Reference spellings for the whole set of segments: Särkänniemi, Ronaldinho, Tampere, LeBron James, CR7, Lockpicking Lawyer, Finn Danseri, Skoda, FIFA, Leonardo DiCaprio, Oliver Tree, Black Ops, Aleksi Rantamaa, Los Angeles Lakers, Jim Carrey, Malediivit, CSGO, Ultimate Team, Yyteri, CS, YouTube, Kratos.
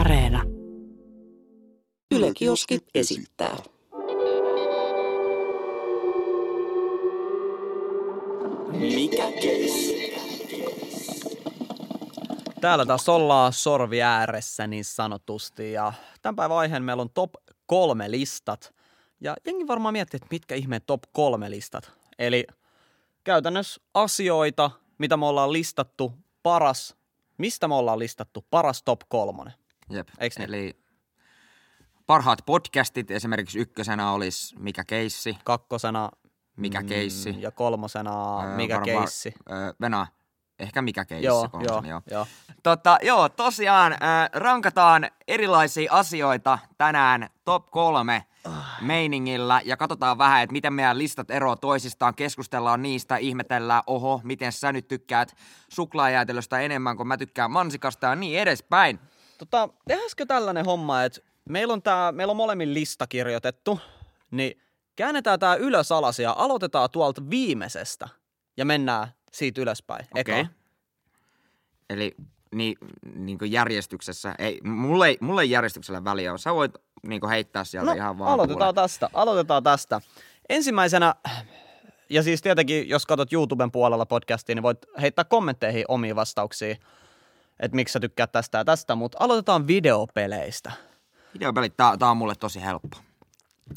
Areena. Yle Kioski esittää. Mikä kesti? Täällä taas ollaan sorvi ääressä niin sanotusti ja tämän päivän aiheen meillä on top 3 listat. Ja jengi varmaan miettii, että mitkä ihmeen top 3 listat. Eli käytännössä asioita, mitä me ollaan listattu paras, mistä me ollaan listattu paras top 3. Jep, eiks niin? Eli parhaat podcastit esimerkiksi ykkösenä olisi Mikä keissi? Kakkosena Mikä keissi? Ja kolmosena Mikä keissi? Venä, ehkä Mikä keissi? Joo. Joo, tosiaan rankataan erilaisia asioita tänään top 3 meiningillä ja katsotaan vähän, että miten meidän listat eroavat toisistaan, keskustellaan niistä, ihmetellään, oho, miten sä nyt tykkäät suklaajäätelöstä enemmän kuin mä tykkään mansikasta ja niin edespäin. Tehdäänkö tällainen homma, että meillä on molemmin lista kirjoitettu, niin käännetään tää ylös alas ja aloitetaan tuolta viimeisestä ja mennään siitä ylöspäin. Okei. Okay. Eli niin kuin järjestyksessä, mulle ei järjestyksellä väliä, sä voit niinku heittää sieltä ihan vaan. Aloitetaan tästä. Ensimmäisenä, ja siis tietenkin jos katsot YouTuben puolella podcastia, niin voit heittää kommentteihin omiin vastauksiin, että miksi sä tykkäät tästä ja tästä, mutta aloitetaan videopeleistä. Videopelit, tää on mulle tosi helppo.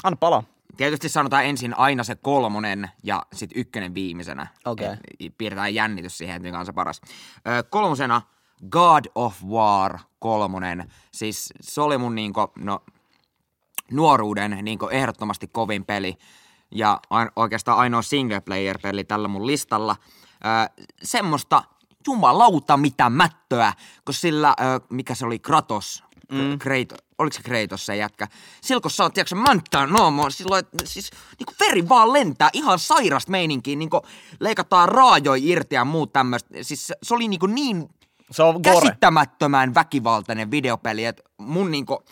Anna palaa. Tietysti sanotaan ensin aina se kolmonen ja sit ykkönen viimeisenä. Okei. Okay. Piirretään jännitys siihen, että mikä on se paras. Kolmosena God of War 3. Siis se oli mun nuoruuden ehdottomasti kovin peli ja oikeastaan ainoa single player peli tällä mun listalla. Semmoista jumalauta mitä mättöä, kun sillä, mikä se oli, Kratos, oliko se Kratos se jätkä? Silloin kun sä oot, tiedätkö, Mantanoomo, silloin siis niinku veri vaan lentää ihan sairasta meininkiin, niinku leikataan raajoja irti ja muut tämmöistä. Siis se oli niinku niin käsittämättömän väkivaltainen videopeli, että mun niinku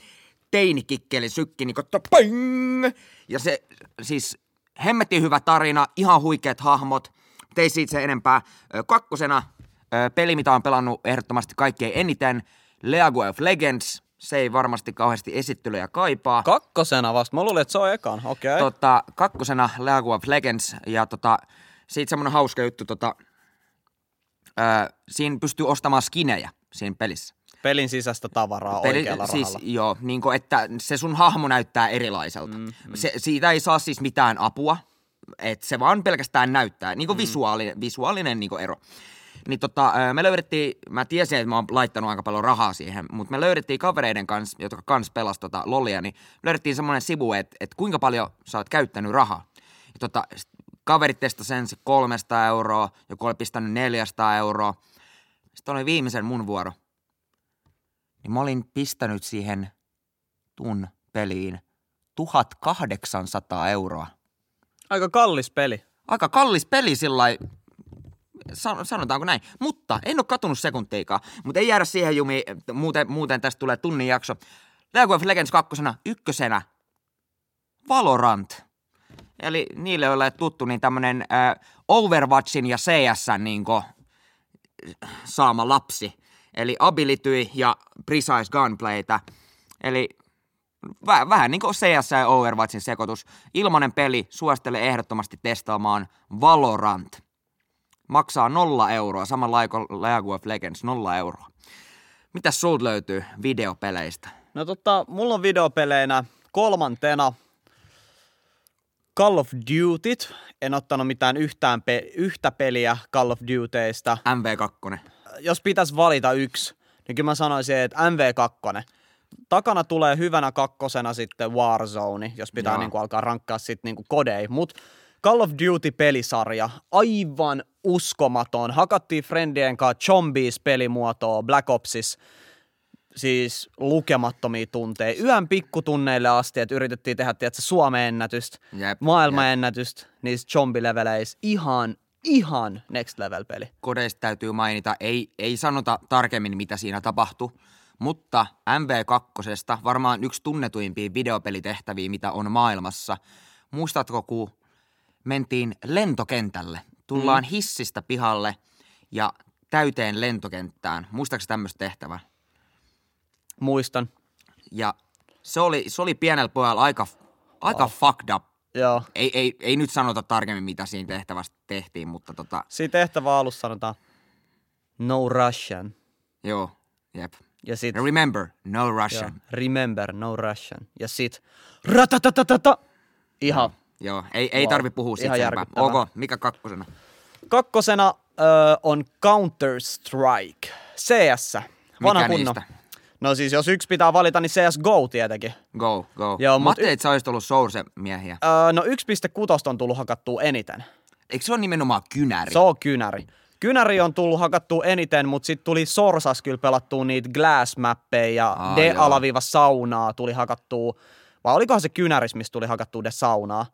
teinikikkeli sykki niinku ping! Ja se siis hemmetin hyvä tarina, ihan huikeat hahmot, ei siitä se enempää. Kakkosena peli, mitä on pelannut ehdottomasti kaikkein eniten, League of Legends. Se ei varmasti kauheasti esittelyjä kaipaa. Kakkosena vasta? Mä luulin, että se on ekan. Okei. Kakkosena League of Legends. Ja siitä semmonen hauska juttu, siinä pystyy ostamaan skinejä siinä pelissä. Pelin sisäistä tavaraa oikealla rahalla. Siis, joo, niin kuin, että se sun hahmo näyttää erilaiselta. Siitä ei saa siis mitään apua, että se vaan pelkästään näyttää. Niin kuin visuaalinen niin kuin ero. Niin me löydettiin, mä tiesin, että mä oon laittanut aika paljon rahaa siihen, mutta me löydettiin kavereiden kanssa, jotka kans pelasi lolia, niin löydettiin semmoinen sivu, että kuinka paljon sä oot käyttänyt rahaa. Ja kaverit testasi sen 300 €, joku oli pistänyt 400 €. Sitten oli viimeisen mun vuoro. Niin mä olin pistänyt siihen tun peliin 1800 €. Aika kallis peli sillai. Sanotaanko näin, mutta en ole katunut sekuntiikaa, mutta ei jäädä siihen jumiin, muuten tästä tulee tunnin jakso. League of Legends 2, ykkösenä Valorant. Eli niille, joille ei tuttu, niin tämmönen Overwatchin ja CS:n saama lapsi. Eli ability ja precise gunplaytä. Eli vähän niin kuin CS ja Overwatchin sekoitus. Ilmainen peli, suosittelen ehdottomasti testaamaan Valorant. Maksaa 0 €, sama League of Legends, 0 €. Mitäs sulta löytyy videopeleistä? No mulla on videopeleinä kolmantena Call of Dutyt. En ottanut mitään yhtä peliä Call of Dutyista. MW2. Jos pitäisi valita yksi, niin kyllä mä sanoisin, että MW2. Takana tulee hyvänä kakkosena sitten Warzone, jos pitää alkaa rankkaa sitten kodei, mut Call of Duty-pelisarja, aivan uskomaton. Hakattiin friendien kanssa zombies-pelimuotoa Black Opsis, siis lukemattomia tunteja. Yön pikkutunneille asti, että yritettiin tehdä Suomen ennätystä, maailman ennätystä niissä zombileveleissä. Ihan next level peli. Kodeista täytyy mainita, ei sanota tarkemmin mitä siinä tapahtui, mutta MW2, varmaan yksi tunnetuimpia videopelitehtäviä, mitä on maailmassa. Muistatko, kun mentiin lentokentälle, tullaan hissistä pihalle ja täyteen lentokenttään. Muistaaks tämmöistä tehtävää? Muistan. Ja se oli pienellä pojalla aika fucked up. Joo. Ei nyt sanota tarkemmin, mitä siinä tehtävästä tehtiin, mutta tota... Siinä tehtävä alussa sanotaan, no Russian. Joo, jep. Ja sit... Remember, no Russian. Joo. Remember, no Russian. Ja sit... Ratatatata! Ihan. Joo, ei tarvi puhua siitä enempää. Ok, mikä kakkosena? Kakkosena on Counter-Strike. CS. Vanha kunno. No siis jos yksi pitää valita, niin CSGO tietenkin. Go. Joo, mä ajattelin, että sä olisit ollut Source-miehiä. No 1.6 on tullut hakattua eniten. Eikö se ole nimenomaan kynäri? Se on kynäri. Kynäri on tullut hakattua eniten, mutta sitten tuli Sorsas kyllä pelattua niitä glass-mappeja ja D-alaviiva-saunaa tuli hakattua. Vai olikohan se kynäris, missä tuli hakattua D-saunaa?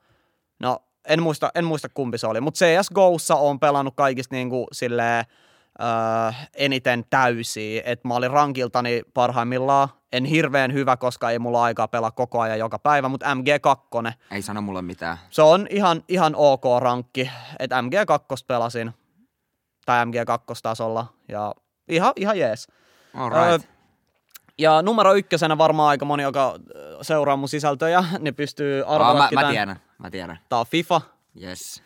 No en muista kumpi se oli, mutta CSGOssa on pelannut kaikista niinku silleen... eniten täysiä, että mä olin rankiltani parhaimmillaan, en hirveän hyvä, koska ei mulla aikaa pelaa koko ajan joka päivä, mutta MG2. Ei sano mulle mitään. Se on ihan ok rankki, että MG2 pelasin, tai MG2 tasolla, ja ihan jees. Alright. Ja numero ykkösenä varmaan aika moni, joka seuraa mun sisältöjä, ne pystyy arvaakin mä tiedän. Tää on FIFA. Yes.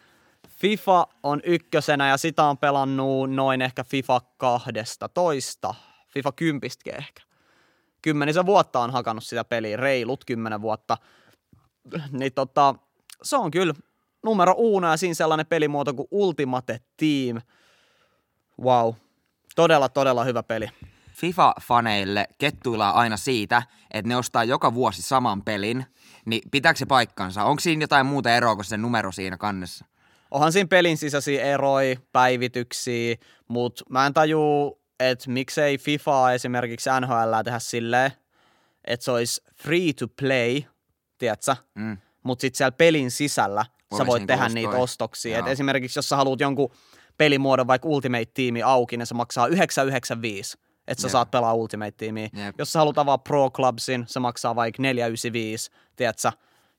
FIFA on ykkösenä ja sitä on pelannut noin ehkä FIFA 12, FIFA 10 ehkä. 10 vuotta on hakannut sitä peliä, reilut 10 vuotta. Niin se on kyllä numero uuna ja siinä sellainen pelimuoto kuin Ultimate Team. Wow, todella hyvä peli. FIFA-faneille kettuillaan aina siitä, että ne ostaa joka vuosi saman pelin, niin pitääkö se paikkansa? Onko siinä jotain muuta eroa kuin se numero siinä kannessa? Onhan siinä pelin sisäisiä eroja, päivityksiä, mutta mä en tajuu, että miksei FIFA esimerkiksi NHL tehdä silleen, että se olisi free to play, tiedätkö? Mm. Mutta sitten siellä pelin sisällä sä voit tehdä niitä ostoksia. Et esimerkiksi jos sä haluat jonkun pelimuodon vaikka Ultimate Teami auki, niin se maksaa 9,95, että sä saat pelaa Ultimate Teamiä. Yep. Jos sä haluat avaa Pro Clubsin, se maksaa vaikka 4,95, tiedätkö?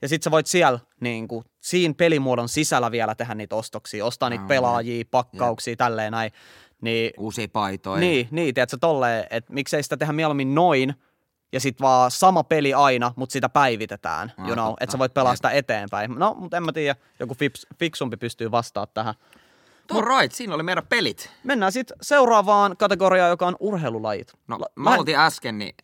Ja sit sä voit siellä niinku, siinä pelimuodon sisällä vielä tehdä niitä ostoksia, ostaa niitä pelaajia, pakkauksia, tälleen näin. Niin, uusia paitoja. Niin, tiedätkö tolleen, että miksei sitä tehdä mieluummin noin, ja sit vaan sama peli aina, mutta sitä päivitetään, että sä voit pelaa sitä eteenpäin. No, mutta en mä tiedä, joku fiksumpi pystyy vastaamaan tähän. Alright, siinä oli meidän pelit. Mennään sit seuraavaan kategoriaan, joka on urheilulajit. No, mä aloitin äsken, niin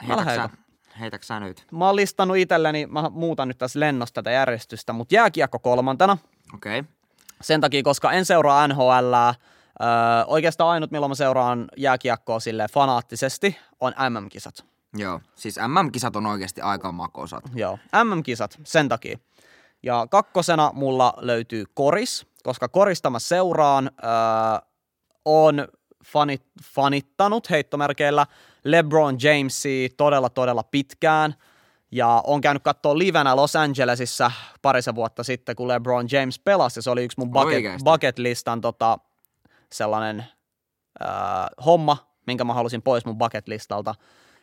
heitäks sä nyt? Mä oon listannut itselleni, mä muutan nyt tässä lennosta tätä järjestystä, mutta jääkiekko kolmantena. Okei. Okay. Sen takia, koska en seuraa NHLää, oikeastaan ainut milloin mä seuraan jääkiekkoa silleen fanaattisesti, on MM-kisat. Joo, siis MM-kisat on oikeasti aika makosat. Joo, MM-kisat, sen takia. Ja kakkosena mulla löytyy koris, koska korista mä seuraan, on fanittanut heittomerkeillä LeBron Jamesia todella pitkään ja on käynyt katsoa livenä Los Angelesissa parisen vuotta sitten, kun LeBron James pelasi. Se oli yksi mun bucket-listan sellainen homma, minkä mä halusin pois mun bucket-listalta.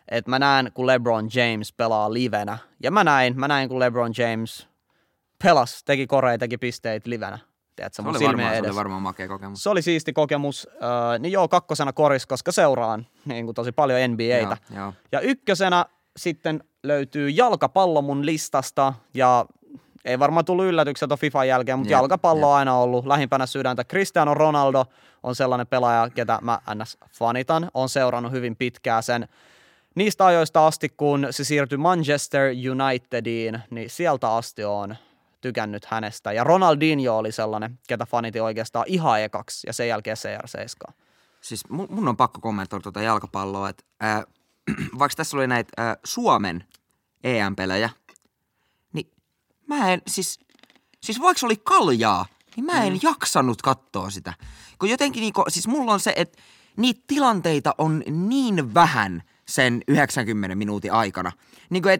Et mä näen, kun LeBron James pelaa livenä ja mä näin, kun LeBron James pelasi, teki koreja, teki pisteitä livenä. Se oli varmaan makea kokemus. Se oli siisti kokemus. Niin joo, kakkosena koris, koska seuraan niin tosi paljon NBAtä. Joo. Ja ykkösenä sitten löytyy jalkapallo mun listasta. Ja ei varmaan tullut yllätyksiä tuon FIFAn jälkeen, mutta jalkapallo on aina ollut lähimpänä sydäntä. Cristiano Ronaldo on sellainen pelaaja, ketä mä fanitan. Olen seurannut hyvin pitkään sen. Niistä ajoista asti, kun se siirtyi Manchester Unitediin, niin sieltä asti on tykännyt hänestä. Ja Ronaldinho oli sellainen, ketä fanitin oikeastaan ihan ekaksi ja sen jälkeen CR7. Siis mun on pakko kommentoida tuota jalkapalloa, että vaikka tässä oli näitä Suomen EM-pelejä, niin mä en, siis vaikka oli kaljaa, niin mä en jaksanut katsoa sitä. Kun jotenkin, siis mulla on se, että niitä tilanteita on niin vähän sen 90 minuutin aikana. Niin kuin,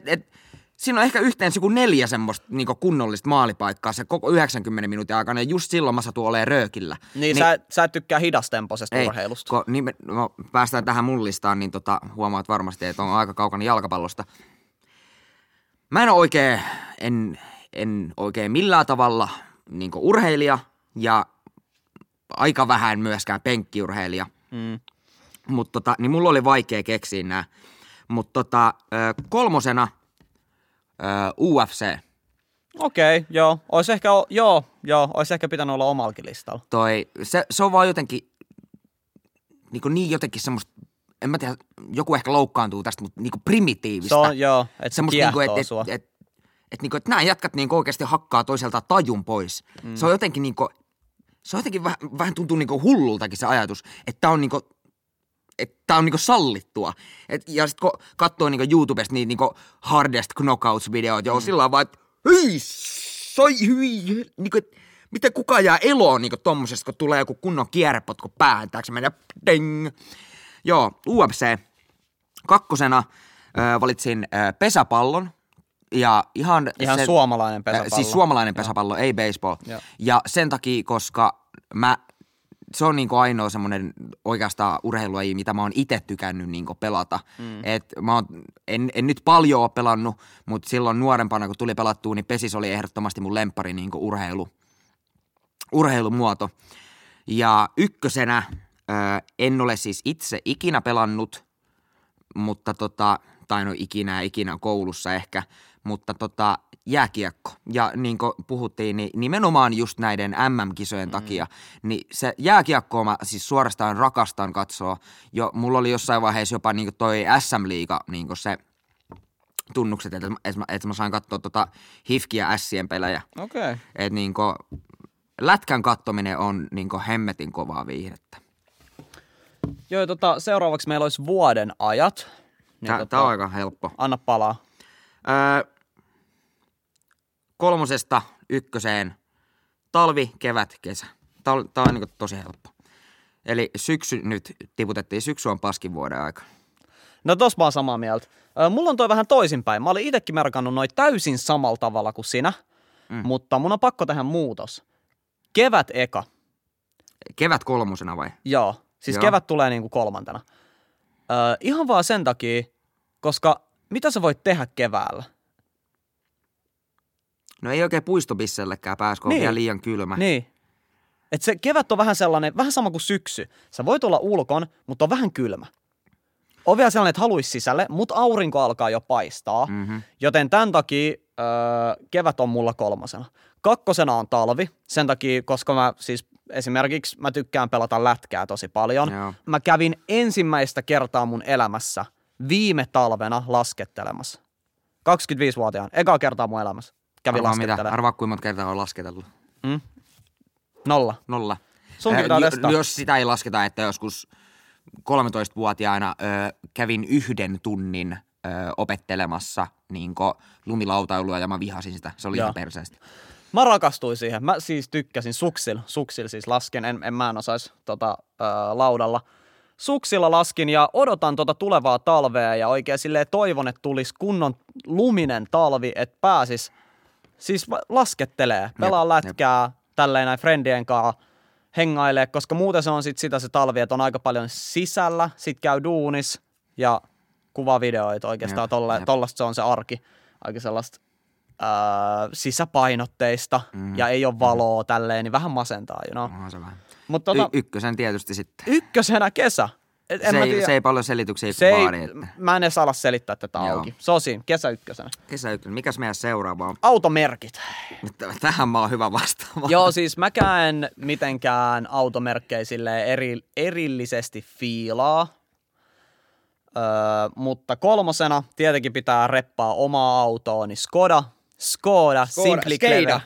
siinä on ehkä yhteensä joku 4 semmoista niin kunnollista maalipaikkaa se koko 90 minuutin aikana, ja just silloin mä satun olemaan röökillä. Niin sä et tykkää hidastempoisesta urheilusta. Päästään tähän mun listaan, niin huomaat varmasti, että on aika kaukana jalkapallosta. Mä en ole oikein millään tavalla niin urheilija, ja aika vähän myöskään penkkiurheilija. Mutta niin mulla oli vaikea keksiä nämä. Mutta kolmosena UFC. Okei, joo. Olisi ehkä, ois ehkä pitänyt olla omalkin listalla. Se on vaan jotenkin, niin jotenkin semmoista, en mä tiedä, joku ehkä loukkaantuu tästä, mutta niinku primitiivistä. Se on, joo, että se kiehtoo niinku, sua. Että niinku, et nämä jätkät niinku oikeasti hakkaa toiseltaan tajun pois. Mm. Se on jotenkin niinku, se on jotenkin vähän tuntuu niinku hullultakin se ajatus, että tää on niinku, sallittua. Ja sit kun katsoo niinku YouTubesta niitä niinku hardest knockouts-videoita, joo, sillä on vaan, että hyi, soi hyi, niinku, miten kukaan jää eloon niinku tommosesta, kun tulee joku kunnon kierrepotku päähän, tääks mennä, ding. Joo, UFC. Kakkosena valitsin pesäpallon. Ja ihan sen, suomalainen pesäpallo. Siis suomalainen pesäpallo, ja ei baseball. Ja sen takia, koska se on niinku ainoa semmoinen oikeastaan urheilulaji, mitä mä oon itse tykännyt niinku pelata. Mm. Et mä oon, en nyt paljon ole pelannut, mutta silloin nuorempana, kun tuli pelattua, niin pesis oli ehdottomasti mun lemppari niinku urheilumuoto. Ja ykkösenä en ole siis itse ikinä pelannut, mutta tai no ikinä koulussa ehkä, mutta jääkiekko. Ja niin kuin puhuttiin, niin nimenomaan just näiden MM-kisojen takia, niin se jääkiekkoa mä siis suorastaan rakastan katsoa. Jo, mulla oli jossain vaiheessa jopa niin kuin toi SM-liiga, niin kuin se tunnukset, että mä sain katsoa HIFK:n ja S:ien pelejä. Okei. Että niin kuin lätkän kattominen on niin kuin hemmetin kovaa viihdettä. Joo, seuraavaksi meillä olisi vuoden ajat. Niin tää on aika helppo. Anna palaa. Kolmosesta ykköseen talvi, kevät, kesä. Tää on niin tosi helppo. Eli syksy nyt tiputettiin. Syksy on paskin vuoden aika. No tossa mä oon samaa mieltä. Mulla on toi vähän toisinpäin. Mä olin itsekin merkannut noin täysin samalla tavalla kuin sinä, mutta mun on pakko tähän muutos. Kevät eka. Kevät kolmosena vai? Joo. Siis joo. Kevät tulee niinku kolmantena. Ihan vaan sen takia, koska mitä sä voit tehdä keväällä? No ei oikein puistobissellekään pääs, kun on vielä liian kylmä. Niin. Et se kevät on vähän sellainen, vähän sama kuin syksy. Sä voit olla ulkon, mutta on vähän kylmä. On vielä sellainen, että haluaisi sisälle, mutta aurinko alkaa jo paistaa. Mm-hmm. Joten tämän takia kevät on mulla kolmosena. Kakkosena on talvi, sen takia, koska mä siis esimerkiksi mä tykkään pelata lätkää tosi paljon. Joo. Mä kävin ensimmäistä kertaa mun elämässä viime talvena laskettelemassa. 25-vuotiaan. Ekaa kertaa mun elämässä kävin laskettelemaan. Arvaa kuinka monta kertaa on lasketellut. Mm? 0. 0. Sun pitää testaa. Jos sitä ei lasketa, että joskus 13-vuotiaana kävin 1 tunnin opettelemassa niinko lumilautailua ja mä vihasin sitä. Se oli ihan perseesti. Mä rakastuin siihen. Mä siis tykkäsin suksilla siis lasken. En mä en osais laudalla. Suksilla laskin ja odotan tulevaa talvea ja oikein silleen toivon, että tulisi kunnon luminen talvi, että pääsis siis laskettelee, pelaa lätkää, tälleen näin friendien kaa hengailee, koska muuten se on sit sitä se talvi, että on aika paljon sisällä, sit käy duunis ja kuvaa videoita oikeastaan tollasta se on se arki, aika sellaista. Sisäpainotteista ja ei ole valoa tälleen, niin vähän masentaa. You know? Oha, se vähän. Mut ykkösen tietysti sitten. Ykkösenä kesä. Se ei paljon selityksiä vaadi. Että mä en edes ala selittää tätä auki. Se on siinä, kesä ykkösenä. Kesä ykkösenä. Mikäs meidän seuraava on? Automerkit. Tähän mä oon hyvä vastaamaan. Joo, siis mäkään en mitenkään automerkkejä silleen erillisesti fiilaa. Mutta kolmosena tietenkin pitää reppaa omaa autoa, niin Skoda, Simply Clever.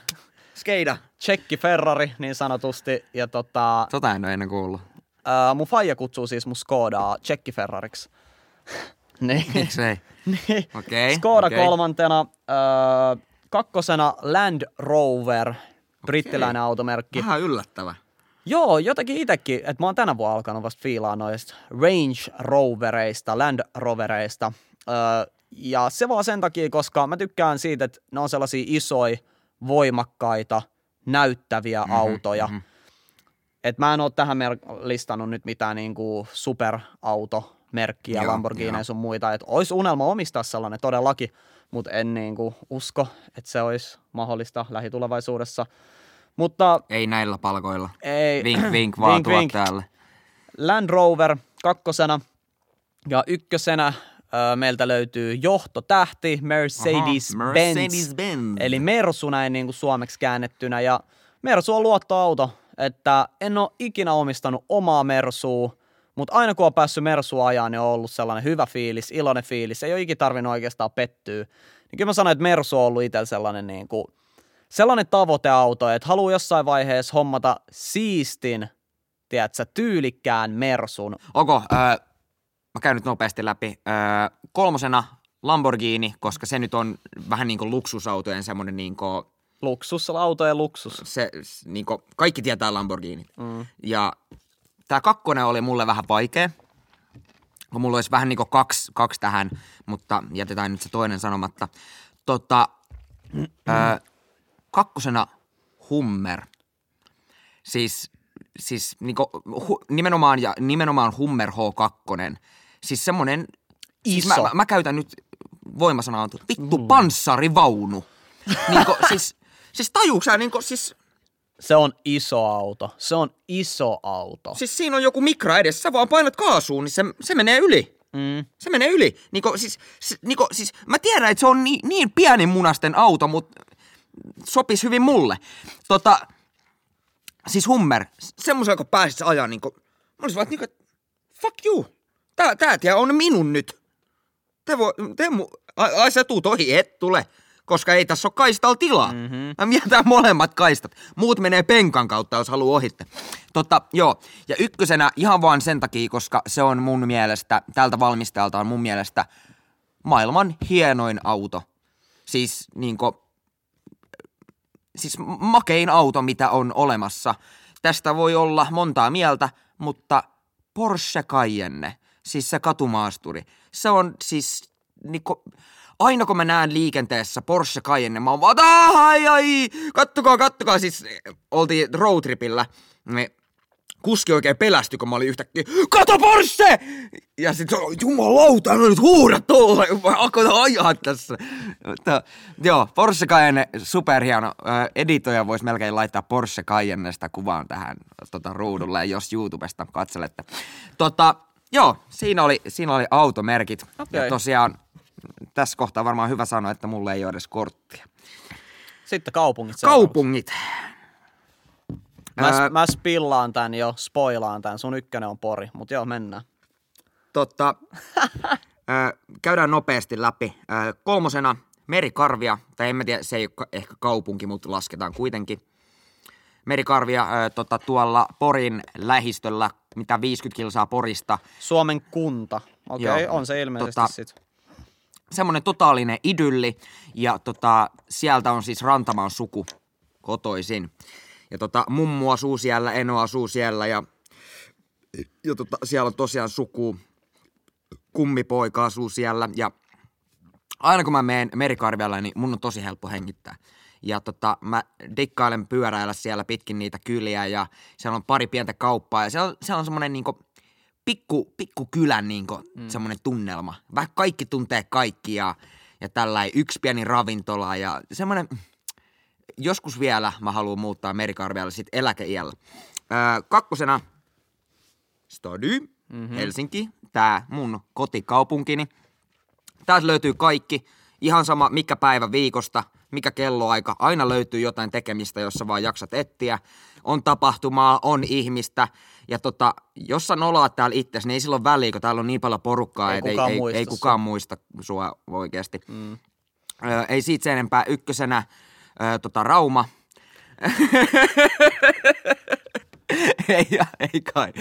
Skeida. Tsekki Ferrari, niin sanotusti. Ja tota en ole ennen kuullut. Mun faija kutsuu siis mun Skodaa Tsekki Ferrariksi. Niin. Miksei? Niin. Okay, Skoda kolmantena. Kakkosena Land Rover, brittiläinen automerkki. Vähän yllättävä. Joo, jotenkin itsekin. Että mä oon tänä vuonna alkanut vasta fiilaa noista Range Rovereista, Land Rovereista. Ja se vaan sen takia, koska mä tykkään siitä, että ne on sellaisia isoja, voimakkaita, näyttäviä autoja. Että mä en oo tähän listannut nyt mitään niinku superautomerkkiä, Lamborghini ja sun muita. Että ois unelma omistaa sellainen todellakin, mutta en niinku usko, että se olisi mahdollista lähitulevaisuudessa. Mutta ei näillä palkoilla. Ei. Vink, vink, vaan vink, tuot vink. Täällä. Land Rover kakkosena ja ykkösenä Meiltä löytyy johtotähti, Mercedes-Benz. Eli Mersu näin niin kuin suomeksi käännettynä. Ja Mersu on luottoauto, että en ole ikinä omistanut omaa Mersua, mutta aina kun on päässyt Mersua ajaa, niin on ollut sellainen hyvä fiilis, iloinen fiilis. Ei ole ikinä tarvinnut oikeastaan pettyä. Niin kyllä mä sanoin, että Mersu on ollut itsellä sellainen, niin kuin, sellainen tavoiteauto, että haluaa jossain vaiheessa hommata siistin, tiedätkö, tyylikkään Mersun. Mä käyn nyt nopeasti läpi. Kolmosena Lamborghini, koska se nyt on vähän niin kuin luksusautojen semmoinen niin kuin... Luksusautojen luksus. Se, niin kuin, kaikki tietää Lamborghini. Mm. Ja tää kakkonen oli mulle vähän vaikea, kun mulla olisi vähän niin kuin kaksi tähän, mutta jätetään nyt se toinen sanomatta. Kakkosena Hummer. Siis niinku, nimenomaan Hummer H2. Siis semmonen... Iso. Siis mä käytän nyt voimasanaa, että vittu panssarivaunu. Niinku, siis tajuuks sä niinku, siis... Se on iso auto. Se on iso auto. Siis siinä on joku mikra edessä. Sä vaan painat kaasuun, niin se menee yli. Mm. Se menee yli. Niinku, siis mä tiedän, että se on niin pienen munasten auto, mutta sopisi hyvin mulle. Siis Hummer, semmoisen, kun pääsit se ajaa, niin kuin, mä olisin vaan, että fuck you, tää tie on minun nyt. Sä tuut ohi, et tule, koska ei tässä ole kaistalla tilaa. Mm-hmm. Mä mietän molemmat kaistat. Muut menee penkan kautta, jos haluaa ohitte. Joo, ja ykkösenä ihan vaan sen takia, koska se on mun mielestä, tältä valmistajalta on mun mielestä maailman hienoin auto. Siis niinku... Siis makein auto, mitä on olemassa. Tästä voi olla montaa mieltä, mutta Porsche Cayenne, siis se katumaasturi. Se on siis, niinku, aina kun mä näen liikenteessä Porsche Cayenne, mä oon vaan, ai, kattokaa. Siis oltiin roadtripillä, niin kuski oikein pelästyi, kun mä olin yhtäkkiä, kato Porsche! Ja sit jumalauta, no nyt huudat tuolla, alkoita ajaa tässä. Joo, Porsche Cayenne, superhieno. Editoja voisi melkein laittaa Porsche Cayennesta kuvaan tähän ruudulle, jos YouTubesta katselette. Joo, siinä oli automerkit. Okay. Ja tosiaan, tässä kohtaa varmaan hyvä sanoa, että mulla ei ole edes korttia. Sitten kaupungit. Mä spillaan tän jo, spoilaan tän. Sun ykkönen on Pori, mut joo, mennään. Käydään nopeasti läpi. Kolmosena Merikarvia, tai en mä tiedä, se ei ole ehkä kaupunki, mutta lasketaan kuitenkin. Merikarvia tuolla Porin lähistöllä, mitä 50 kilsaa Porista. Suomen kunta, okei, on se ilmeisesti sit. Semmonen totaalinen idylli, ja sieltä on siis Rantamaan suku kotoisin. Ja mummu asuu siellä, eno asuu siellä ja siellä on tosiaan suku, kummipoika asuu siellä. Ja aina kun mä menen Merikarvialle, niin mun on tosi helppo hengittää. Ja mä dikkailen pyöräillä siellä pitkin niitä kyliä ja siellä on pari pientä kauppaa. Ja siellä on semmonen niinku pikkukylän niinku semmonen tunnelma. Vaikka kaikki tuntee kaikki ja tällainen yksi pieni ravintola ja semmonen... Joskus vielä mä haluan muuttaa Merikarvialle sit eläkeiällä. Kakkosena Stady, Helsinki, tää mun kotikaupunkini. Täältä löytyy kaikki, ihan sama mikä päivä viikosta, mikä kelloaika. Aina löytyy jotain tekemistä, jossa vaan jaksat etsiä. On tapahtumaa, on ihmistä. Ja jos sä nolaat täällä itses, niin ei silloin väliä, kun täällä on niin paljon porukkaa, että ei kukaan muista sua oikeesti. Mm. Ei siitä sen enempää. Ykkösenä Rauma. ei kai.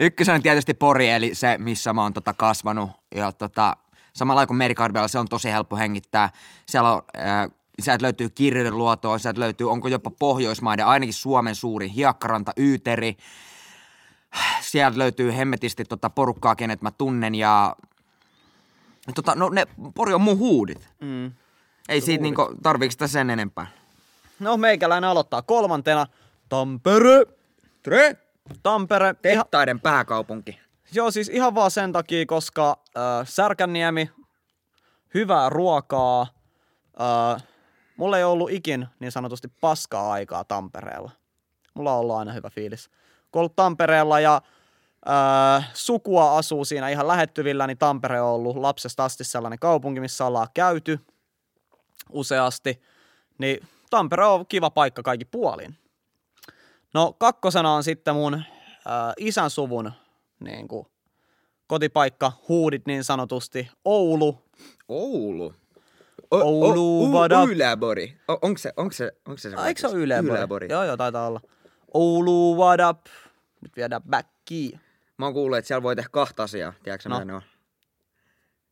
Ykkösen on tietysti Pori, eli se, missä mä oon kasvanut. Ja samalla kuin Merikarvialla, se on tosi helppo hengittää. Siellä on, sieltä löytyy Kirjeluotoa, sieltä löytyy, onko jopa Pohjoismaiden, ainakin Suomen suuri hiekkaranta, Yyteri. Sieltä löytyy hemmetisti porukkaa, kenet mä tunnen. Ja no ne, Pori on mun huudit. Mm. Ei siitä tarvitse sen enempää. No meikäläinen aloittaa kolmantena. Tampere. Tehtaiden pääkaupunki. Joo, siis ihan vaan sen takia, koska Särkänniemi, hyvää ruokaa. Mulla ei ollut ikin niin sanotusti paskaa aikaa Tampereella. Mulla on ollut aina hyvä fiilis. Kun ollut Tampereella ja sukua asuu siinä ihan lähettyvillä, niin Tampere on ollut lapsesta asti sellainen kaupunki, missä ollaan käyty useasti, niin Tampere on kiva paikka kaikki puolin. No kakkosena on sitten mun isän suvun niin kuin kotipaikka, huudit niin sanotusti, Oulu. Ylä-Bori. Onko se? Eikö se ole Ylä-Bori? Joo, taitaa olla. Oulu, what up? Nyt viedään backiin. Mä oon kuullut, että siellä voi tehdä kahta asiaa. Tiedätkö mitä ne on?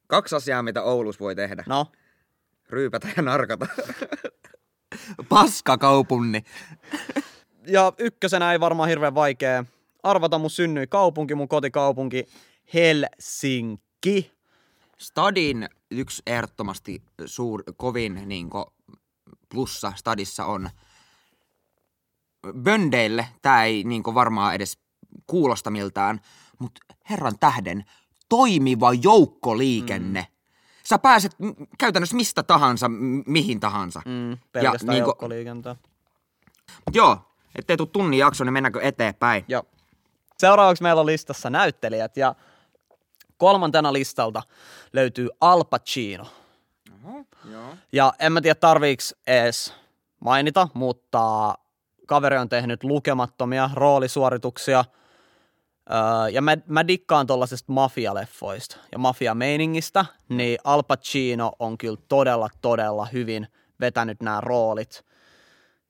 Kaksi asiaa, mitä Oulussa voi tehdä. No? Ryypätä ja narkata. Paskakaupunni. Ja ykkösenä ei varmaan hirveän vaikea arvata, mun synnyin kaupunki, mun kotikaupunki Helsinki. Stadin yksi ehdottomasti kovin niinko plussa stadissa on böndeille. Tää ei niinko varmaan edes kuulosta miltään, mut herran tähden toimiva joukkoliikenne. Sä pääset käytännössä mistä tahansa, mihin tahansa. Pelkästään joukkoliikentä. Joo, ettei tuu tunnin jakso, niin mennäänkö eteenpäin. Joo. Seuraavaksi meillä on listassa näyttelijät ja kolmantena listalta löytyy Al Pacino. Joo. Ja en mä tiedä tarviiks edes mainita, mutta kaveri on tehnyt lukemattomia roolisuorituksia. Ja mä dikkaan tollasesta mafialeffoista ja mafiameiningistä, niin Al Pacino on kyllä todella hyvin vetänyt nämä roolit.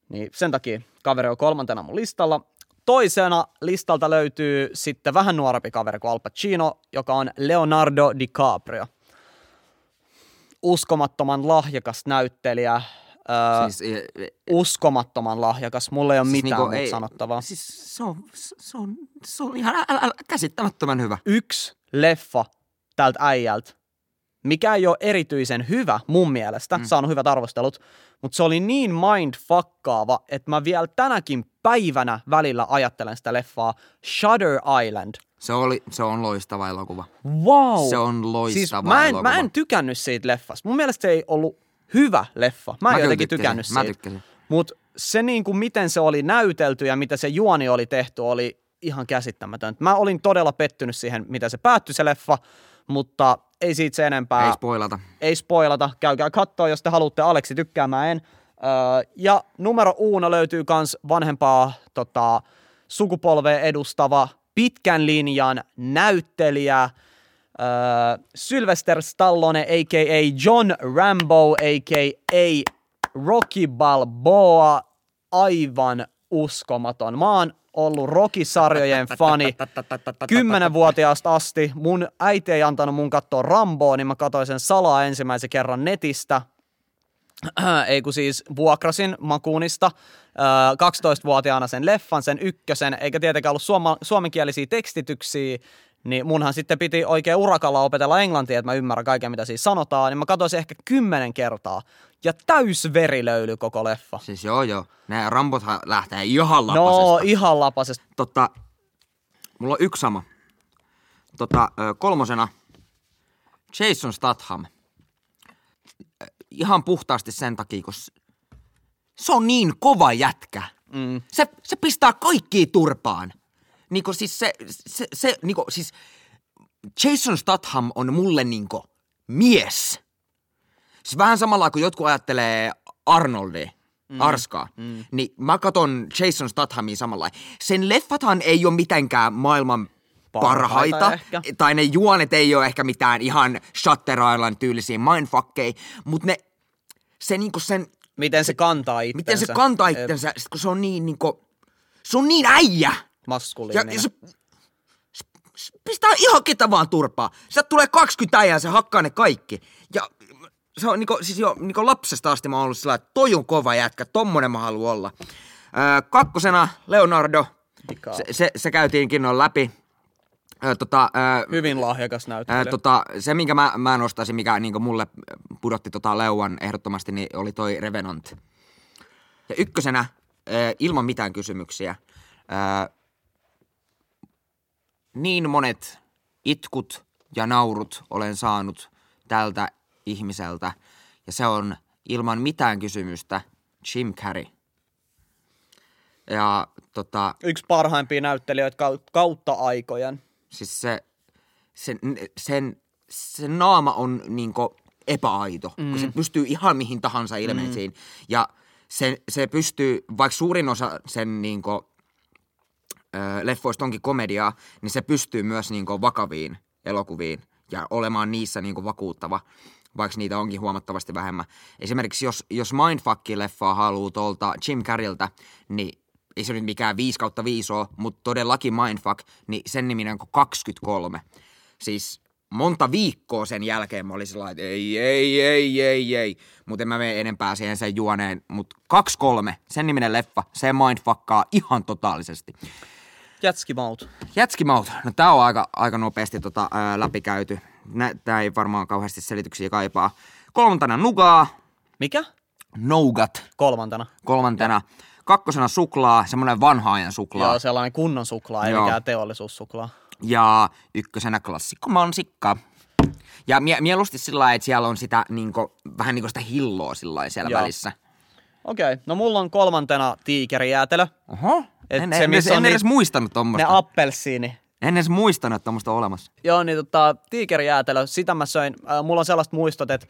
Niin sen takia kaveri on kolmantena mun listalla. Toisena listalta löytyy sitten vähän nuorempi kaveri kuin Al Pacino, joka on Leonardo DiCaprio. Uskomattoman lahjakas näyttelijä. Siis, uskomattoman lahjakas. Mulla ei ole siis mitään niinku, ei, sanottavaa. Siis se on ihan käsittämättömän hyvä. Yksi leffa tältä äijältä, mikä ei ole erityisen hyvä mun mielestä, saanut hyvät arvostelut, mutta se oli niin mindfuckkaava, että mä vielä tänäkin päivänä välillä ajattelen sitä leffaa Shutter Island. Se on loistava elokuva. Wow! Se on loistava elokuva. Mä en tykännyt siitä leffasta. Mun mielestä se ei ollut hyvä leffa. Mä en jotenkin tykännyt siitä. Mutta se niin kuin miten se oli näytelty ja mitä se juoni oli tehty oli ihan käsittämätön. Mä olin todella pettynyt siihen, mitä se päättyi se leffa, mutta ei siitä se enempää. Ei spoilata. Käykää katsoa, jos te haluatte. Aleksi tykkää, mä en. Ja numero uuna löytyy kans vanhempaa sukupolvea edustava pitkän linjan näyttelijä Sylvester Stallone a.k.a. John Rambo a.k.a. Rocky Balboa. Aivan uskomaton. Mä oon ollut Rocky-sarjojen fani 10-vuotiaasta asti. Mun äiti ei antanut mun katsoa Ramboa, niin mä katsoin sen salaa ensimmäisen kerran netistä. Ei kun siis vuokrasin makuunista 12-vuotiaana sen leffan, sen ykkösen, eikä tietenkään ollut suomenkielisiä tekstityksiä, niin munhan sitten piti oikein urakalla opetella englantia, että mä ymmärrän kaiken, mitä siinä sanotaan, niin mä katsoin ehkä 10 kertaa. Ja täys verilöyly koko leffa. Siis joo. Nämä Rambothan lähtee ihan lapasesta. No, ihan lapasesta. Mulla on yksi sama. Kolmosena Jason Statham. Ihan puhtaasti sen takia, koska se on niin kova jätkä. Se pistää kaikkia turpaan. Niinku siis se niinku siis Jason Statham on mulle niinku mies. Siis vähän samalla kuin jotkut ajattelee Arnoldia, Arskaa, niin mä katon Jason Stathamia samalla. Sen leffathan ei ole mitenkään maailman parhaita, tai ne juonet ei ole ehkä mitään ihan Shutter Island -tyylisiä mindfuckeja, mutta ne, se niinku sen... Miten se kantaa itsensä, kun se on niin niinku, se on niin äijä. Maskuliininen. Se pistää ihan ketä vaan turpaa. Sieltä tulee 20 äijää, se hakkaa ne kaikki. Ja se on niinku, siis jo niinku lapsesta asti mä oon ollut sillä, että toi on kova jätkä, tommonen mä haluan olla. Kakkosena Leonardo. Se käytiinkin noin läpi. Hyvin lahjakas näyttelijä. Se, minkä mä nostaisin, mikä niinku mulle pudotti leuan ehdottomasti, niin oli toi Revenant. Ja ykkösenä, ilman mitään kysymyksiä, niin monet itkut ja naurut olen saanut tältä ihmiseltä. Ja se on ilman mitään kysymystä Jim Carrey. Ja yksi parhaimpia näyttelijöitä kautta aikojen. Siis sen naama on niinku epäaito, kun se pystyy ihan mihin tahansa ilmeisiin. Ja se pystyy, vaikka suurin osa sen niinku leffoista onkin komediaa, niin se pystyy myös niinku vakaviin elokuviin ja olemaan niissä niinku vakuuttava, vaikka niitä onkin huomattavasti vähemmän. Esimerkiksi jos Mindfuck-leffaa haluaa tuolta Jim Carreyltä, niin ei se nyt mikään 5/5 ole, mutta todellakin Mindfuck, niin sen niminen on 23. Siis monta viikkoa sen jälkeen mä olin sellainen, että ei. Mutta en mä mene enempää siihen sen juoneen, mutta 23, sen niminen leffa, se mindfuckaa ihan totaalisesti. Jätskimaut. No tää on aika nopeasti läpikäyty. Tää ei varmaan kauheasti selityksiä kaipaa. Kolmantena nougat. Mikä? Nougat. Kolmantena. Ja. Kakkosena suklaa, semmoinen vanha ajan suklaa. Joo, sellainen kunnon suklaa, ei mikään teollisuussuklaa. Ja ykkösenä klassikko mansikka. Ja mieluusti sillä lailla, että siellä on sitä niinku, vähän niin kuin sitä hilloa sillä siellä joo. välissä. Okei, no mulla on kolmantena tiikerijäätelö. Oho, en edes muistanut tommoista. Ne appelsiini. En edes muistanut, että tommoista on olemassa. Joo, niin tiikerijäätelö, sitä mä söin. Mulla on sellaista muistot, että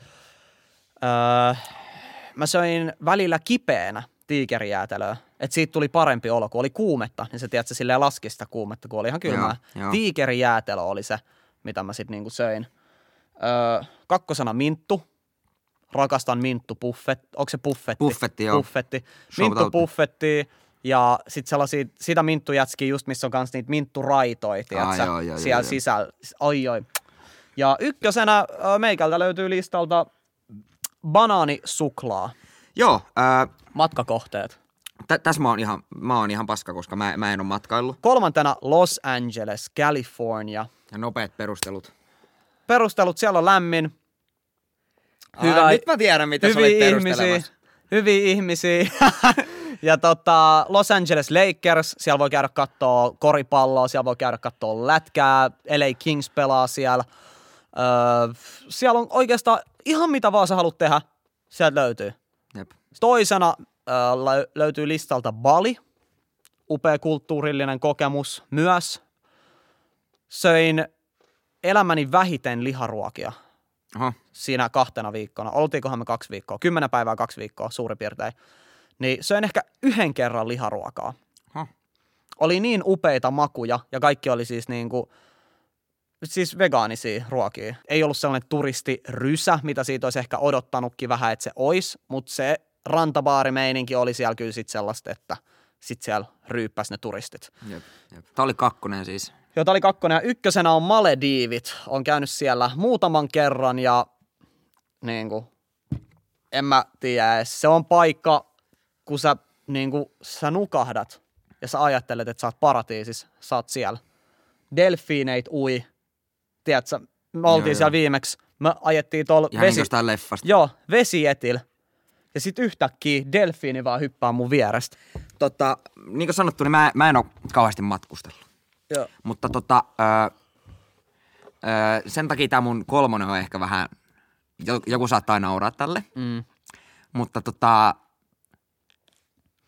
mä söin välillä kipeänä tiikerijäätelöä. Että siitä tuli parempi olo, kun oli kuumetta, niin se tiedätkö, silleen laski sitä kuumetta, kun oli ihan kylmää. Tiikerijäätelö oli se, mitä mä sitten niinku söin. Kakkosana minttu. Rakastan minttupuffetti. Onko se buffetti? Buffetti. Minttupuffetti. Ja sitten sellaisia, sitä minttujätskiä just, missä on kans niitä mintturaitoja, tiedätkö, siellä sisällä. Oi. Ja ykkösenä meikältä löytyy listalta banaanisuklaa. Joo. Matkakohteet. Tässä mä oon ihan paska, koska mä en ole matkaillut. Kolmantena Los Angeles, California. Ja nopeat perustelut. Perustelut, siellä on lämmin. Hyvä, nyt mä tiedän, mitä sä olit perustelemassa. Hyviä ihmisiä. Ja Los Angeles Lakers, siellä voi käydä kattoo koripalloa, siellä voi käydä kattoo lätkää. LA Kings pelaa siellä. Siellä on oikeastaan ihan mitä vaan sä haluat tehdä, sieltä löytyy. Jep. Toisena löytyy listalta Bali, upea kulttuurillinen kokemus myös. Söin elämäni vähiten liharuokia siinä 2 viikkona. Oltiinkohan me 2 viikkoa, 10 päivää 2 viikkoa suurin piirtein. Niin söin ehkä 1 kerran liharuokaa. Oli niin upeita makuja ja kaikki oli siis niinku... Siis vegaanisia ruokia. Ei ollut sellainen turistirysä, mitä siitä olisi ehkä odottanutkin vähän, että se olisi, mutta se rantabaarimeininki oli siellä kyllä sitten sellaista, että sitten siellä ryyppäs ne turistit. Jep. Tämä oli 2 siis. Joo, tämä oli 2 ja 1 on Malediivit. Olen käynyt siellä muutaman kerran ja niin kuin, en mä tiedä, se on paikka, kun sä, niin kuin, sä nukahdat ja sä ajattelet, että sä oot paratiisissa, sä oot siellä. Delfiineit ui. Tiedätkö, me oltiin siellä viimeksi, me ajettiin tuolla vesietil, ja sitten yhtäkkiä delfiini vaan hyppää mun vierestä. Niin kuin sanottu, niin mä en ole kauheasti matkustellut. Joo. Mutta sen takia tämä mun 3 on ehkä vähän, joku saattaa nauraa tälle, mutta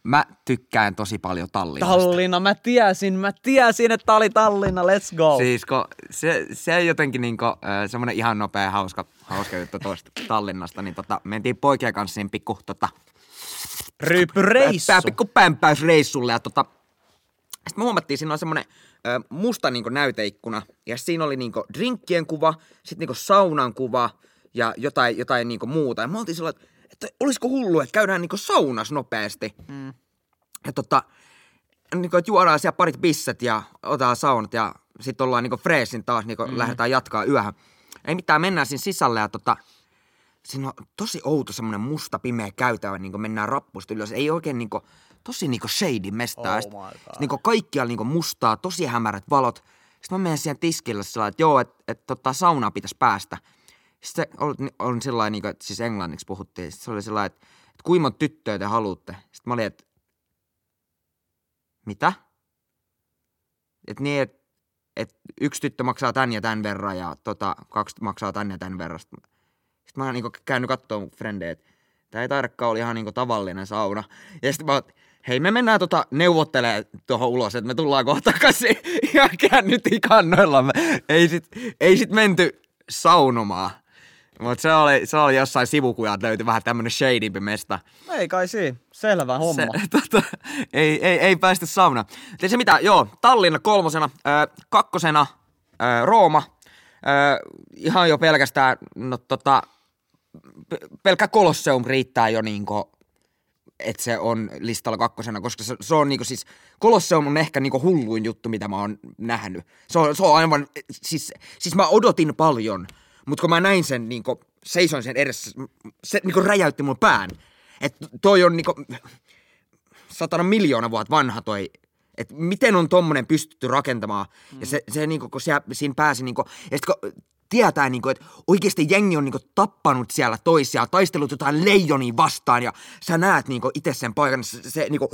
mä tykkään tosi paljon Tallinnasta. Tallinna, mä tiesin, että oli Tallinna, let's go. Siis se jotenkin niinku, semmoinen ihan nopea, hauska juttu tuosta Tallinnasta, niin mentiin poikien kanssa niin pikku ryypyreissu. Pikku pämpäysreissulle ja sitten me huomattiin, siinä on semmoinen musta niinku näyteikkuna ja siinä oli niinku drinkkien kuva, sitten niinku saunan kuva ja jotain niinku muuta ja me oltiin sellainen, että olisiko hullu, että käydään niinku saunassa nopeasti. Ja niinku, että juodaan siellä parit bisset ja otetaan saunat ja sit ollaan niinku freesin taas, niinku lähdetään jatkaa yöhön. Ei mitään, mennään siinä sisälle ja siinä on tosi outo semmonen musta pimeä käytävä, niinku mennään rappusta ylös. Ei oikein niinku, tosi niinku shady mestää. Niinku kaikkialla niinku mustaa, tosi hämärät valot. Sitten mä menen siihen tiskille sillä että joo, että saunaa pitäisi päästä. Sitten on sillä lailla, että siis englanniksi puhuttiin, se oli sillä lailla, että kuinka monta tyttöä te haluatte. Sitten mä olin, että mitä? Että niin, että 1 tyttö maksaa tän ja tän verran ja 2 maksaa tän ja tän verran. Sitten mä oon niin käynyt katsomaan mun frendejä, että tää ei taidakaan ole ihan niin tavallinen sauna. Ja sitten mä oon, hei me mennään neuvottelemaan tuohon ulos, että me tullaan kohta takaisin ja käännyttiin kannoilla. Ei sit menty saunomaan, mutta se oli jossain sivukujalta löytyi vähän tämmönen shadimpi mesta. Ei kai siinä, selvä homma. Ei päästy saunaan. Eli se mitä, joo, Tallinna kolmosena, kakkosena Rooma, ihan jo pelkästään, pelkkä Kolosseum riittää jo niinku, että se on listalla kakkosena, koska se on niinku siis, Kolosseum on ehkä niinku hulluin juttu, mitä mä oon nähnyt. Se on aivan, siis mä odotin paljon, mutta kun mä näin sen niinku, seisoin sen edessä, se niinku räjäytti mun pään. Että toi on niinku, 100 miljoonaa vuotta vanha toi. Että miten on tommonen pystytty rakentamaan. Ja se niinku, kun siinä pääsi niinku, ja sit kun tietää niinku, että oikeesti jengi on niinku tappanut siellä toisiaan, taistellut jotain leijonia vastaan ja sä näet niinku itse sen paikan, se niinku.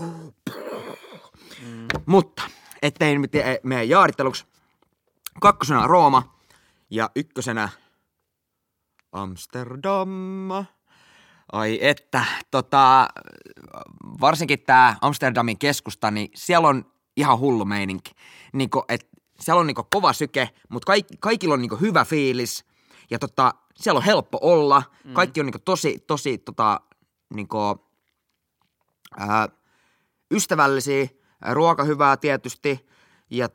Mutta, ettei mene jaaritteluksi. Kakkosena Rooma ja ykkösenä Amsterdam. Ai että, varsinkin tää Amsterdamin keskusta, niin siellä on ihan hullu meininki. Niinku, et siellä on niinku kova syke, mutta kaikilla on niinku hyvä fiilis ja siellä on helppo olla. Kaikki on niinku tosi niinku, ystävällisiä, ruoka hyvää tietysti ja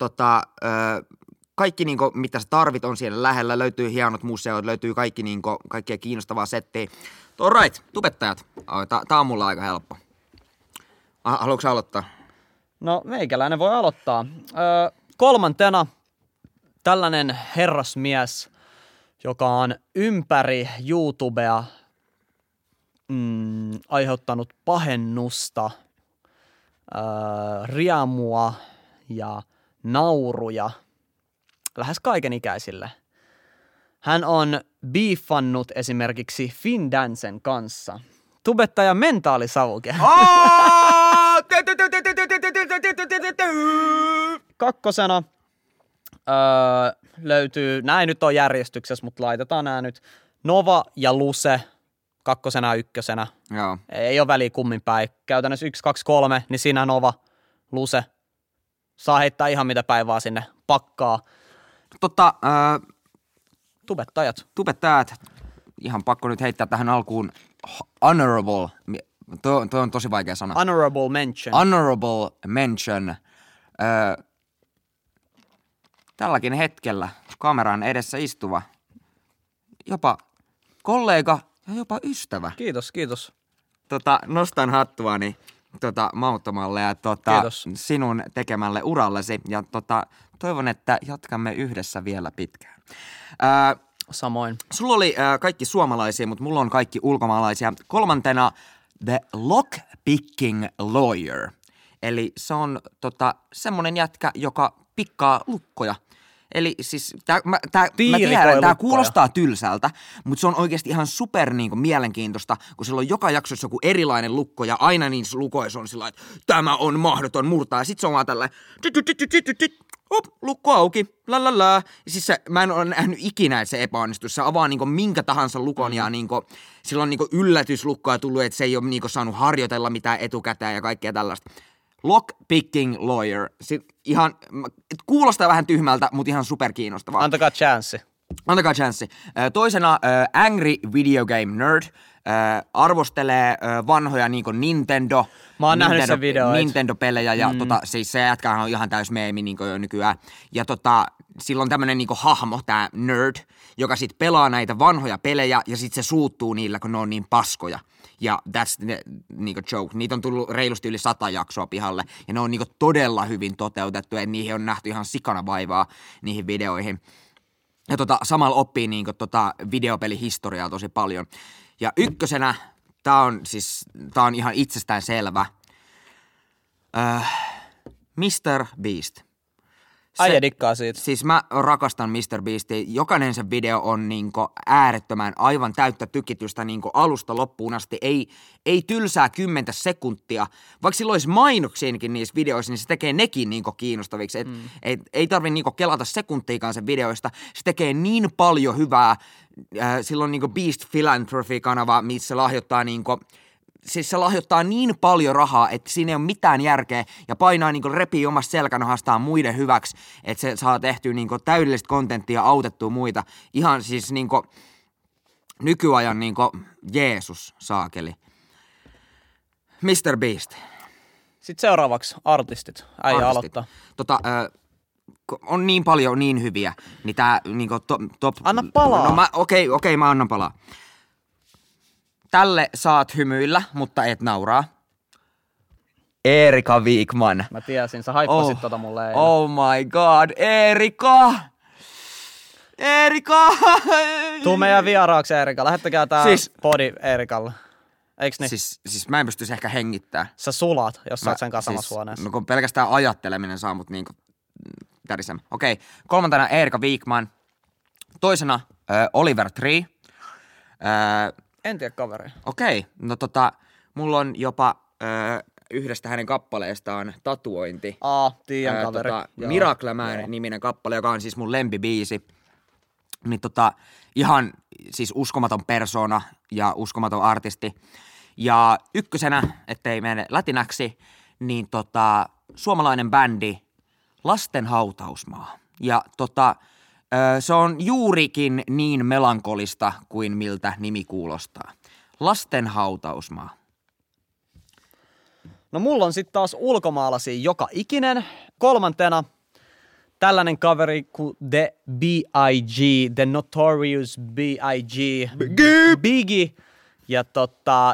kaikki niinku, mitä sä tarvit on siellä lähellä, löytyy hienot museot, löytyy kaikki niinku, kaikkea kiinnostavaa settiä. Alright, tubettajat. Tää on mulla aika helppo. Haluatko sä aloittaa? No, meikäläinen voi aloittaa. Kolmantena tällainen herrasmies, joka on ympäri YouTubea aiheuttanut pahennusta, riemua ja nauruja lähes kaikenikäisille. Hän on biiffannut esimerkiksi Finn Dansen kanssa. Tubettaja mentaalisavuke. Kakkosena löytyy, näin nyt on järjestyksessä, mutta laitetaan nämä nyt. Nova ja Luse, kakkosena ykkösenä. Joo. Ei ole väliä kummin päin. Käytännössä 1, 2, 3, niin siinä Nova, Luse. Saa heittää ihan mitä päivää sinne pakkaa. Tubettajat. Ihan pakko nyt heittää tähän alkuun honorable. Toi on tosi vaikea sana. Honorable mention. Tälläkin hetkellä kameran edessä istuva jopa kollega ja jopa ystävä. Kiitos. Nostan hattuani mauttomalle ja sinun tekemälle urallesi ja toivon, että jatkamme yhdessä vielä pitkään. Samoin. Sulla oli kaikki suomalaisia, mutta mulla on kaikki ulkomaalaisia. Kolmantena The Lockpicking Lawyer. Eli se on semmonen jätkä, joka pikkaa lukkoja. Eli siis mä tiedän, tää kuulostaa tylsältä, mutta se on oikeasti ihan super niinku mielenkiintoista, kun sillä on joka jaksossa joku erilainen lukko ja aina niin lukoissa on sillä, että tämä on mahdoton murtaa. Ja sit se on vaan tälleen lukko auki, lalala. Siis mä en ole nähnyt ikinä, että se epäonnistus. Se avaa niinku minkä tahansa lukon ja niinku, sillä on niinku yllätyslukkoa tullut, että se ei ole niinku saanut harjoitella mitään etukäteen ja kaikkea tällaista. Lockpicking Lawyer. Ihan, kuulostaa vähän tyhmältä, mutta ihan superkiinnostavaa. Antakaa chanssi. Toisena Angry Video Game Nerd. Arvostelee vanhoja niinku Nintendo. Mä oon nähnyt sen videoit. Nintendo-pelejä ja siis se jätkähän on ihan täys meemi niinku jo nykyään. Ja sillä on tämmönen niinku hahmo, tää nerd, joka sit pelaa näitä vanhoja pelejä ja sit se suuttuu niillä, kun ne on niin paskoja. Ja that's the niinku joke. Niitä on tullut reilusti yli 100 jaksoa pihalle ja ne on niinku todella hyvin toteutettu ja niihin on nähty ihan sikana vaivaa niihin videoihin. Ja samalla oppii niinku videopelihistoriaa tosi paljon. Ja ykkösenä, tää on ihan itsestäänselvä, Mr. Beast. Äijä dikkaa siitä. Siis mä rakastan Mr. Beastia. Jokainen sen video on niinku äärettömän aivan täyttä tykitystä niinku alusta loppuun asti. Ei tylsää 10 sekuntia. Vaikka sillä olisi mainoksiinkin niissä videoissa, niin se tekee nekin niinku kiinnostaviksi. Ei tarvi niinku kelata sekuntiikaan sen videoista. Se tekee niin paljon hyvää. Sillä on niinku Beast Philanthropy-kanava, missä lahjoittaa niinku siis se lahjoittaa niin paljon rahaa, että siinä ei ole mitään järkeä ja painaa niinku repii omasta selkänahastaan muiden hyväksi, että se saa tehtyä niinku täydellistä kontenttia ja autettua muita. Ihan siis niinku nykyajan niinku Jeesus saakeli. Mr. Beast. Sitten seuraavaksi artistit. Äijä aloittaa. On niin paljon niin hyviä, niin tää niinku top... Anna palaa. No okei, mä annan palaa. Tälle saat hymyillä, mutta et nauraa. Erika Viikman. Mä tiesin, sä haippasit tota mulle eilen. Oh my god, Erika! Erika! Tuu meidän vieraaksi, Erika. Lähettäkää tää podi Erikalle. Eiks niin? Siis mä en pystyis ehkä hengittää. Sä sulat, jos sä oot sen kanssa samassa huoneessa. No kun pelkästään ajatteleminen saa mut niinku tärisemme. Okei, kolmantena Erika Viikman. Toisena Oliver Tree. En tiedä kaveria. Okei, no mulla on jopa yhdestä hänen kappaleestaan tatuointi. Tiedän kaveri. Miracle-niminen kappale, joka on siis mun lempibiisi. Niin ihan siis uskomaton persona ja uskomaton artisti. Ja ykkösenä, ettei mene latinäksi, niin suomalainen bändi Lasten hautausmaa. Ja se on juurikin niin melankolista kuin miltä nimi kuulostaa. Lasten hautausmaa. No mulla on sitten taas ulkomaalaisia joka ikinen. Kolmantena tällainen kaveri kuin The B.I.G. The Notorious B.I.G. Biggie. Ja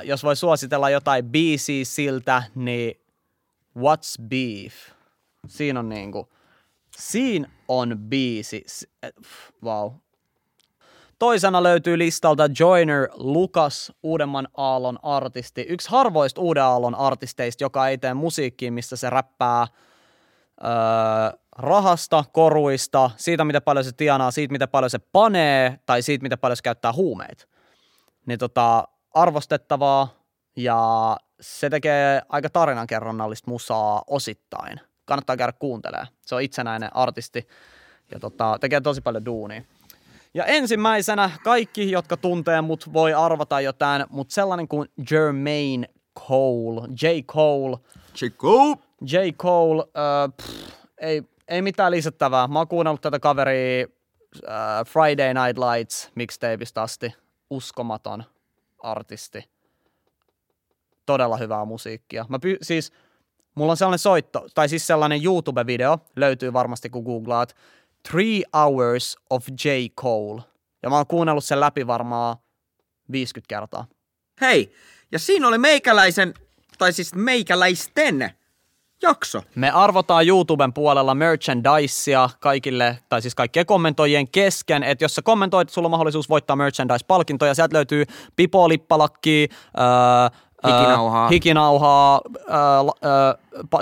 jos voi suositella jotain biisiä siltä, niin What's Beef? Siinä on biisi. Wow. Toisena löytyy listalta Joyner Lucas, uudemman aallon artisti. Yksi harvoista uuden aallon artisteista, joka ei tee musiikkiin, missä se räppää rahasta, koruista, siitä mitä paljon se tienaa, siitä mitä paljon se panee tai siitä mitä paljon se käyttää huumeita. Niin arvostettavaa ja se tekee aika tarinankerronnallista musaa osittain. Kannattaa käydä kuuntelemaan. Se on itsenäinen artisti ja tekee tosi paljon duunia. Ja ensimmäisenä kaikki, jotka tuntee mut, voi arvata jotain, mutta sellainen kuin Jermaine Cole, J. Cole, ei mitään lisättävää. Mä oon kuunnellut tätä kaveria Friday Night Lights mixtapeista asti. Uskomaton artisti. Todella hyvää musiikkia. Mulla on sellainen sellainen YouTube-video, löytyy varmasti kun googlaat, 3 Hours of J. Cole. Ja mä oon kuunnellut sen läpi varmaan 50 kertaa. Hei, ja siinä oli meikäläisten jakso. Me arvotaan YouTuben puolella merchandisea kaikille, tai siis kaikkien kommentoijien kesken, että jos sä kommentoit, sulla on mahdollisuus voittaa merchandise-palkintoja. Sieltä löytyy pipo-lippalakki, hikinauhaa,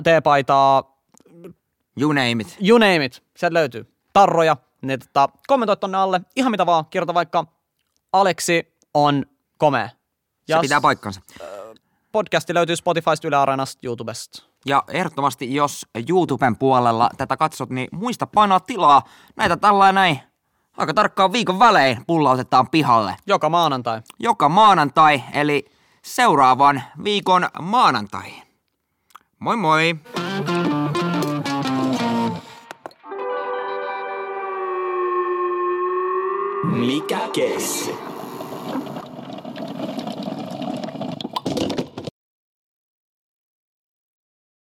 teepaitaa. You name it. Sieltä löytyy tarroja. Niin, kommentoi tonne alle. Ihan mitä vaan. Kirjoita vaikka Aleksi on komea. Ja se pitää paikkansa. Podcasti löytyy Spotifysta, Yle Areenasta, YouTubesta. Ja ehdottomasti, jos YouTuben puolella tätä katsot, niin muista painaa tilaa. Näitä tällainen näin. Aika tarkkaan viikon välein pullautetaan pihalle. Joka maanantai. Eli seuraavan viikon maanantaihin. Moi moi! Mikä keissi?